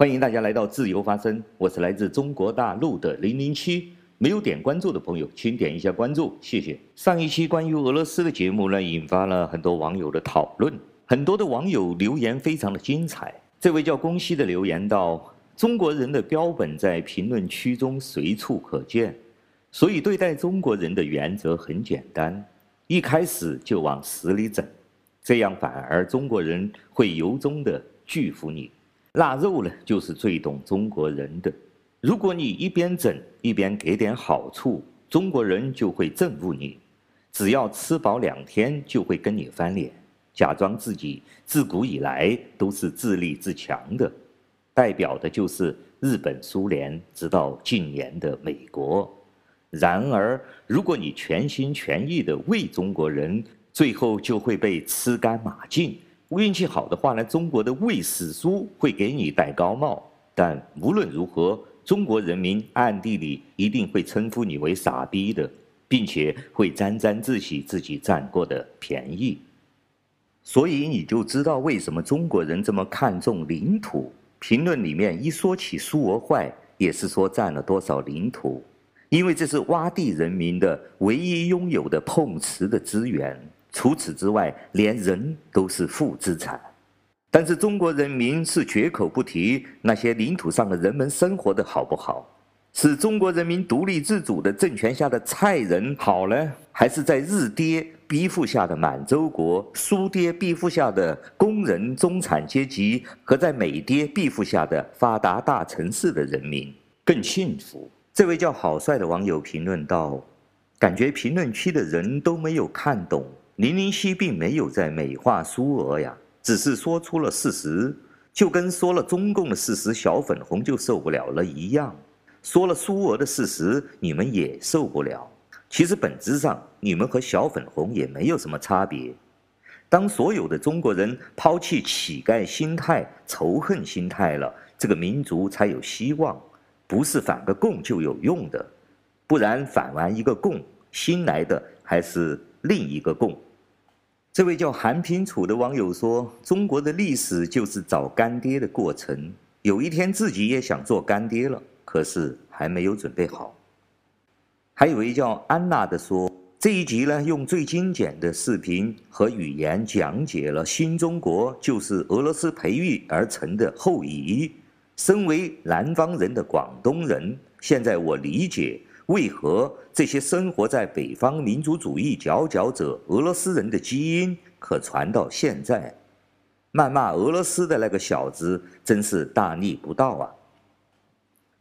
欢迎大家来到自由发声，我是来自中国大陆的007。没有点关注的朋友，请点一下关注，谢谢。上一期关于俄罗斯的节目呢，引发了很多网友的讨论，很多的网友留言非常的精彩。这位叫宫西的留言到：中国人的标本在评论区中随处可见，所以对待中国人的原则很简单，一开始就往死里整。 这样反而中国人会由衷的惧服你。腊肉呢，就是最懂中国人的。如果你一边整一边给点好处，中国人就会憎恶你。只要吃饱2天，就会跟你翻脸，假装自己自古以来都是自立自强的。代表的就是日本、苏联，直到近年的美国。然而，如果你全心全意的为中国人， 最后就会被吃干抹净。运气好的话呢，中国的卫史书会给你戴高帽。但无论如何，中国人民暗地里一定会称呼你为傻逼的，并且会沾沾自喜自己占过的便宜。所以你就知道为什么中国人这么看重领土。评论里面一说起苏俄坏，也是说占了多少领土，因为这是洼地人民的唯一拥有的碰瓷的资源。 除此之外，连人都是负资产，但是中国人民是绝口不提那些领土上的人们生活的好不好，是中国人民独立自主的政权下的菜人好呢，还是在日爹逼富下的满洲国、苏爹逼富下的工人中产阶级和在美爹逼富下的发达大城市的人民更幸福？这位叫好帅的网友评论道：“感觉评论区的人都没有看懂。” 007并没有在美化苏俄呀，只是说出了事实，就跟说了中共的事实，小粉红就受不了了一样。说了苏俄的事实，你们也受不了。其实本质上，你们和小粉红也没有什么差别。当所有的中国人抛弃乞丐心态、仇恨心态了，这个民族才有希望。不是反个共就有用的，不然反完一个共，新来的还是另一个共。 这位叫韩平楚的网友说：“中国的历史就是找干爹的过程。有一天自己也想做干爹了，可是还没有准备好。”还有一位叫安娜的说：“这一集呢，用最精简的视频和语言讲解了新中国就是俄罗斯培育而成的后裔。身为南方人的广东人，现在我理解。” 为何这些生活在北方民族主义佼佼者俄罗斯人的基因可传到现在？谩骂俄罗斯的那个小子真是大逆不道啊！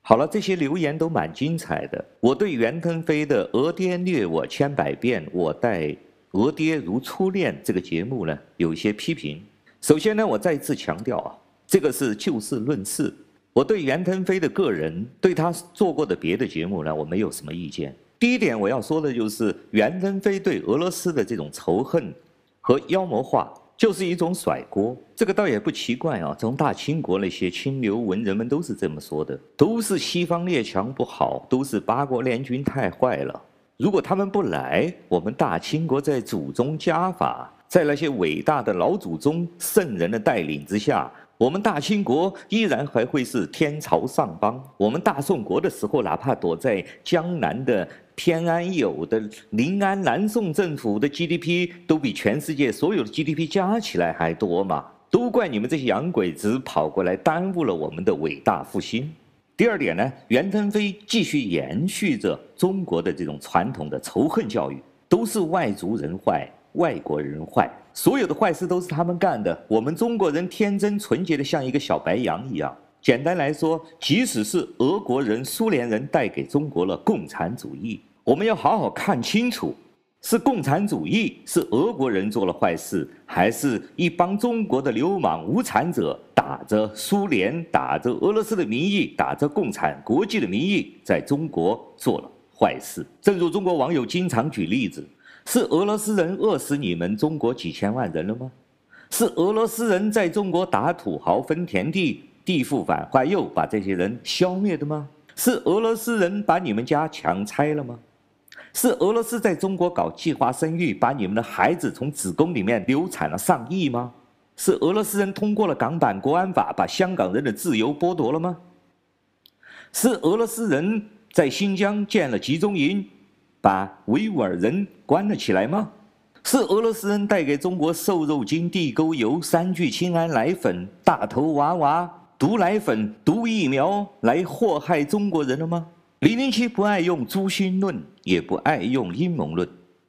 好了，这些留言都蛮精彩的。我对袁腾飞的“俄爹虐我千百遍，我待俄爹如初恋”这个节目呢，有一些批评。首先呢，我再次强调啊，这个是就事论事。 我对袁腾飞的个人，对他做过的别的节目呢，我没有什么意见。第一点我要说的就是，袁腾飞对俄罗斯的这种仇恨和妖魔化，就是一种甩锅。这个倒也不奇怪啊，从大清国那些清流文人们都是这么说的，都是西方列强不好，都是八国联军太坏了。如果他们不来，我们大清国在祖宗家法，在那些伟大的老祖宗圣人的带领之下。 我们大清国依然还会是天朝上邦。我们大宋国的时候，哪怕躲在江南的偏安一隅的临安南宋政府的 GDP 都比全世界所有的 GDP 加起来还多嘛！都怪你们这些洋鬼子跑过来耽误了我们的伟大复兴。第二点呢，袁腾飞继续延续着中国的这种传统的仇恨教育，都是外族人坏，外国人坏。 所有的坏事都是他们干的，我们中国人天真纯洁的像一个小白羊一样。简单来说，即使是俄国人、苏联人带给中国了共产主义，我们要好好看清楚，是共产主义是俄国人做了坏事，还是一帮中国的流氓无产者打着苏联、打着俄罗斯的名义、打着共产国际的名义，在中国做了坏事。正如中国网友经常举例子。 是俄罗斯人饿死你们中国几千万人了吗？是俄罗斯人在中国打土豪、分田地、地富反坏右，把这些人消灭的吗？是俄罗斯人把你们家强拆了吗？是俄罗斯在中国搞计划生育，把你们的孩子从子宫里面流产了上亿吗？是俄罗斯人通过了港版国安法，把香港人的自由剥夺了吗？是俄罗斯人在新疆建了集中营，把维吾尔人关了起来吗？是俄罗斯人带给中国瘦肉精、地沟油、三聚氰胺奶粉、大头娃娃、毒奶粉、毒疫苗来祸害中国人了吗？李林奇不爱用诛心论，也不爱用阴谋论，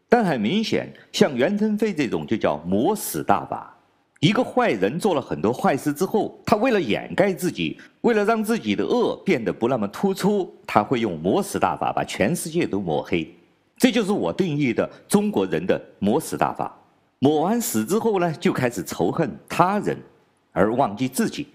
但很明显，像袁腾飞这种就叫磨死大法。 一个坏人做了很多坏事之后，他为了掩盖自己，为了让自己的恶变得不那么突出，他会用磨死大法把全世界都抹黑。这就是我定义的中国人的磨死大法。抹完死之后呢，就开始仇恨他人，而忘记自己，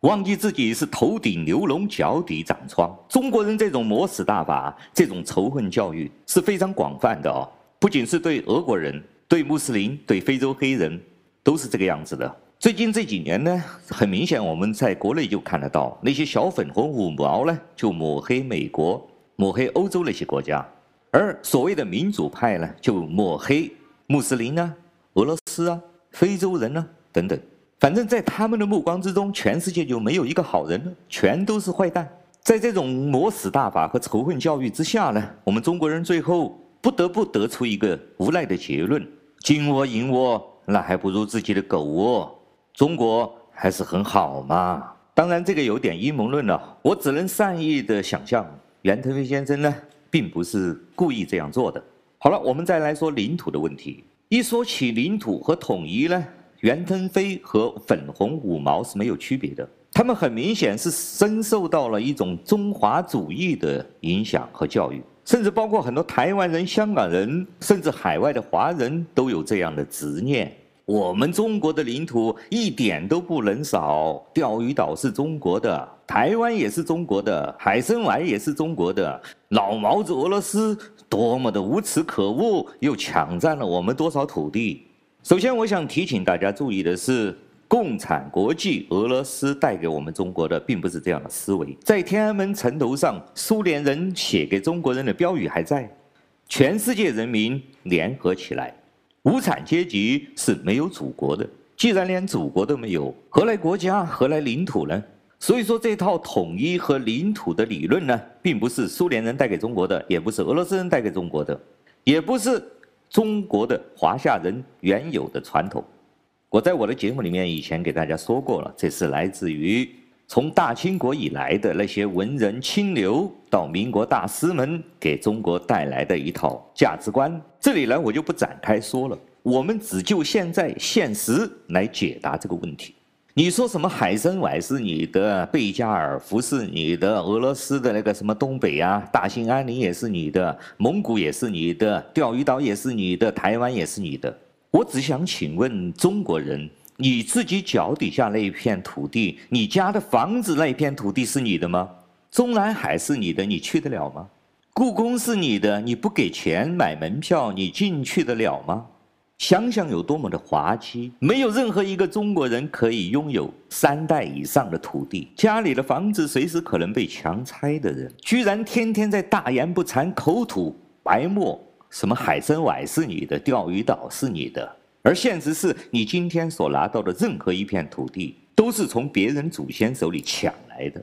忘记自己是头顶牛笼，脚底长疮。中国人这种磨死大法，这种仇恨教育是非常广泛的哦，不仅是对俄国人、对穆斯林、对非洲黑人。 都是这个样子的。最近这几年呢，很明显我们在国内就看得到，那些小粉红五毛呢，就抹黑美国、抹黑欧洲那些国家，而所谓的民主派呢，就抹黑穆斯林啊、俄罗斯啊、非洲人啊等等。反正，在他们的目光之中，全世界就没有一个好人了，全都是坏蛋。在这种磨死大法和仇恨教育之下呢，我们中国人最后不得不得出一个无奈的结论：金窝银窝。 那还不如自己的狗窝，中国还是很好嘛。当然，这个有点阴谋论了，我只能善意的想象，袁腾飞先生呢，并不是故意这样做的。好了，我们再来说领土的问题。一说起领土和统一呢，袁腾飞和粉红五毛是没有区别的，他们很明显是深受到了一种中华主义的影响和教育。 甚至包括很多台湾人、香港人，甚至海外的华人都有这样的执念：我们中国的领土一点都不能少，钓鱼岛是中国的，台湾也是中国的，海参崴也是中国的。老毛子俄罗斯多么的无耻可恶，又抢占了我们多少土地？首先，我想提醒大家注意的是。 共产国际俄罗斯带给我们中国的，并不是这样的思维。在天安门城头上，苏联人写给中国人的标语还在：“全世界人民联合起来，无产阶级是没有祖国的。既然连祖国都没有，何来国家，何来领土呢？”所以说，这套统一和领土的理论呢，并不是苏联人带给中国的，也不是俄罗斯人带给中国的，也不是中国的华夏人原有的传统。 我在我的节目里面以前给大家说过了，这是来自于从大清国以来的那些文人清流到民国大师们给中国带来的一套价值观。这里呢，我就不展开说了，我们只就现在现实来解答这个问题。你说什么海参崴是你的，贝加尔福是你的，俄罗斯的那个什么东北啊，大兴安岭也是你的，蒙古也是你的，钓鱼岛也是你的，台湾也是你的。 我只想请问中国人：你自己脚底下那一片土地，你家的房子那一片土地是你的吗？中南海是你的，你去得了吗？故宫是你的，你不给钱买门票，你进去得了吗？想想有多么的滑稽！没有任何一个中国人可以拥有3代以上的土地，家里的房子随时可能被强拆的人，居然天天在大言不惭、口吐白沫。 什么海参崴是你的，钓鱼岛是你的，而现实是你今天所拿到的任何一片土地，都是从别人祖先手里抢来的，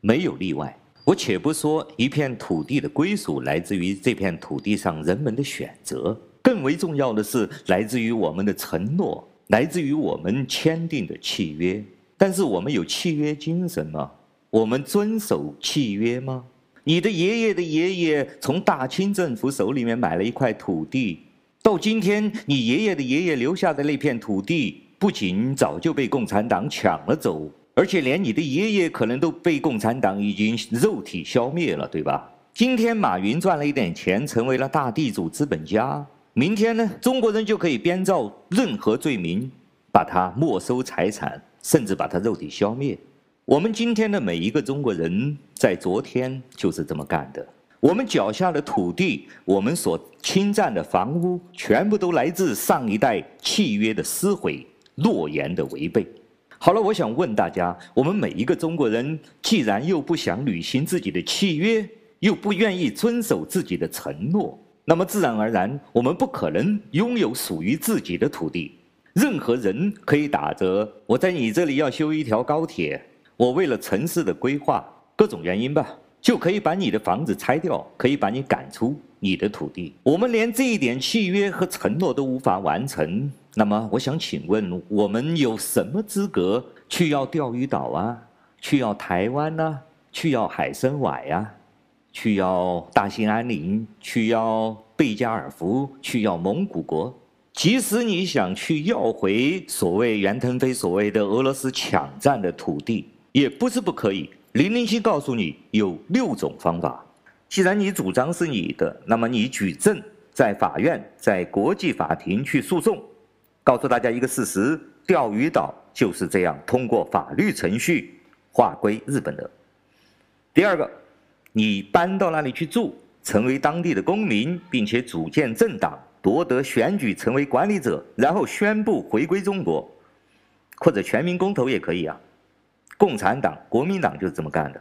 没有例外。我且不说一片土地的归属来自于这片土地上人们的选择，更为重要的是来自于我们的承诺，来自于我们签订的契约。但是我们有契约精神吗？我们遵守契约吗？ 你的爷爷的爷爷从大清政府手里面买了一块土地，到今天你爷爷的爷爷留下的那片土地，不仅早就被共产党抢了走，而且连你的爷爷可能都被共产党已经肉体消灭了，对吧？今天马云赚了一点钱，成为了大地主资本家，明天呢，中国人就可以编造任何罪名，把他没收财产，甚至把他肉体消灭。 我们今天的每一个中国人，在昨天就是这么干的。我们脚下的土地，我们所侵占的房屋，全部都来自上一代契约的撕毁、诺言的违背。好了，我想问大家：我们每一个中国人，既然又不想履行自己的契约，又不愿意遵守自己的承诺，那么自然而然，我们不可能拥有属于自己的土地。任何人可以打折。我在你这里要修一条高铁，我为了城市的规划，各种原因吧，就可以把你的房子拆掉，可以把你赶出你的土地。我们连这一点契约和承诺都无法完成，那么我想请问，我们有什么资格去要钓鱼岛啊，去要台湾啊，去要海参崴啊，去要大兴安岭，去要贝加尔福，去要蒙古国？即使你想去要回所谓袁腾飞所谓的俄罗斯抢占的土地，也不是不可以。007告诉你有6种方法。既然你主张是你的，那么你举证在法院、在国际法庭去诉讼，告诉大家一个事实：钓鱼岛就是这样通过法律程序划归日本的。第二个，你搬到那里去住，成为当地的公民，并且组建政党，夺得选举成为管理者，然后宣布回归中国，或者全民公投也可以啊。共产党、国民党就是这么干的。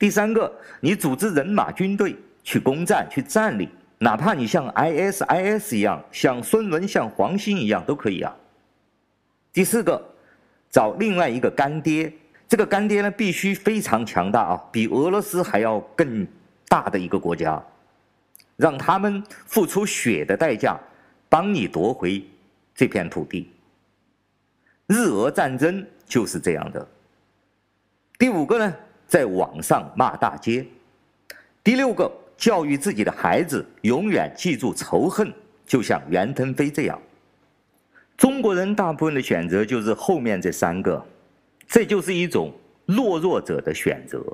第三个，你组织人马军队去攻占、去占领，哪怕你像 ISIS 一样，像孙文、像黄兴一样都可以啊。第四个，找另外一个干爹，这个干爹呢必须非常强大啊，比俄罗斯还要更大的一个国家。让他们付出血的代价，帮你夺回这片土地。日俄战争就是这样的。第五个呢，在网上骂大街。第六个，教育自己的孩子永远记住仇恨，就像袁腾飞这样。中国人大部分的选择就是后面这3个，这就是一种懦弱者的选择，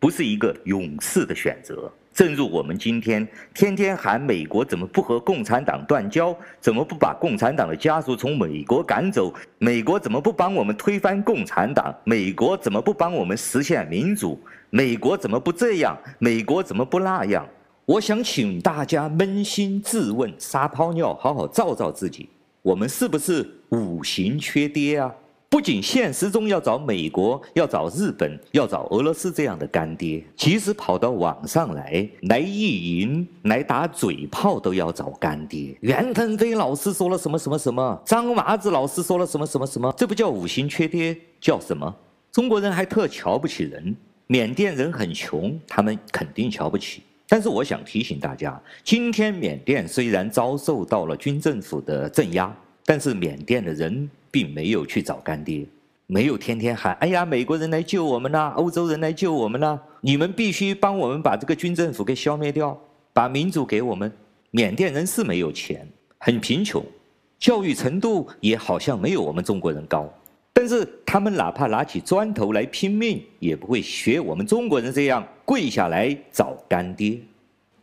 不是一个勇士的选择。正如我们今天天天喊美国怎么不和共产党断交，怎么不把共产党的家属从美国赶走，美国怎么不帮我们推翻共产党，美国怎么不帮我们实现民主，美国怎么不这样，美国怎么不那样。我想请大家扪心自问，撒泡尿好好照照自己，我们是不是五行缺爹啊？不仅现实中要找美国、要找日本、要找俄罗斯这样的干爹，即使跑到网上来意淫、来打嘴炮，都要找干爹。袁腾飞老师说了什么什么什么，张麻子老师说了什么什么什么，这不叫五行缺爹，叫什么？中国人还特瞧不起人，缅甸人很穷，他们肯定瞧不起。但是我想提醒大家，今天缅甸虽然遭受到了军政府的镇压，但是缅甸的人并没有去找干爹，没有天天喊哎呀美国人来救我们啦，欧洲人来救我们啦，你们必须帮我们把这个军政府给消灭掉，把民主给我们。缅甸人是没有钱，很贫穷，教育程度也好像没有我们中国人高，但是他们哪怕拿起砖头来拼命，也不会学我们中国人这样跪下来找干爹，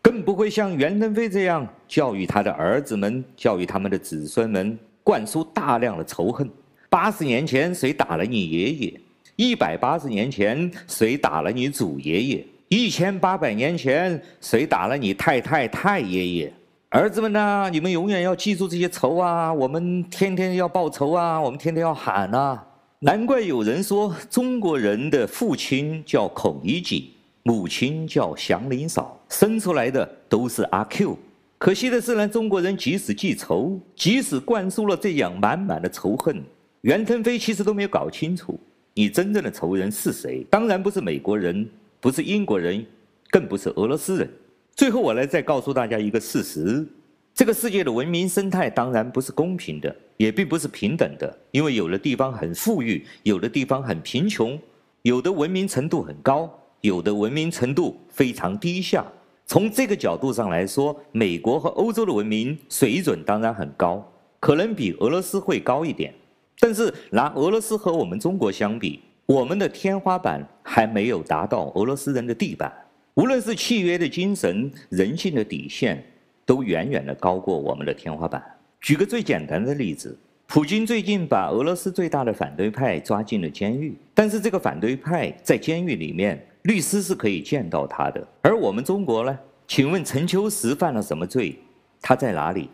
更不会像袁腾飞这样教育他的儿子们，教育他们的子孙们，灌输大量的仇恨。80年前谁打了你爷爷？180年前谁打了你祖爷爷？1800年前谁打了你太太太爷爷？儿子们呐，你们永远要记住这些仇啊！我们天天要报仇啊！我们天天要喊啊！难怪有人说中国人的父亲叫孔乙己，母亲叫祥林嫂，生出来的都是阿 Q。可惜的是呢，中国人即使记仇，即使灌输了这样满满的仇恨，袁腾飞其实都没有搞清楚你真正的仇人是谁。当然不是美国人，不是英国人，更不是俄罗斯人。最后我来再告诉大家一个事实，这个世界的文明生态当然不是公平的，也并不是平等的，因为有的地方很富裕，有的地方很贫穷，有的文明程度很高，有的文明程度非常低下。从这个角度上来说，美国和欧洲的文明水准当然很高，可能比俄罗斯会高一点，但是拿俄罗斯和我们中国相比，我们的天花板还没有达到俄罗斯人的地板。无论是契约的精神、人性的底线，都远远的高过我们的天花板。举个最简单的例子，普京最近把俄罗斯最大的反对派抓进了监狱，但是这个反对派在监狱里面律师是可以见到他的，而我们中国呢？请问陈秋实犯了什么罪？他在哪里？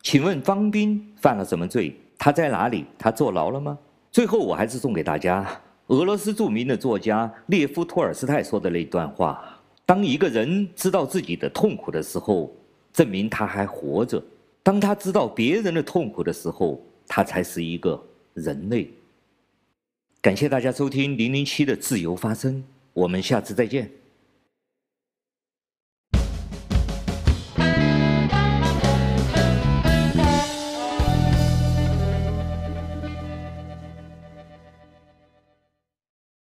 请问方斌犯了什么罪？他在哪里？他坐牢了吗？最后我还是送给大家俄罗斯著名的作家列夫·托尔斯泰说的那段话：当一个人知道自己的痛苦的时候，证明他还活着；当他知道别人的痛苦的时候，它才是一个人类。感谢大家收听007的自由发声，我们下次再见。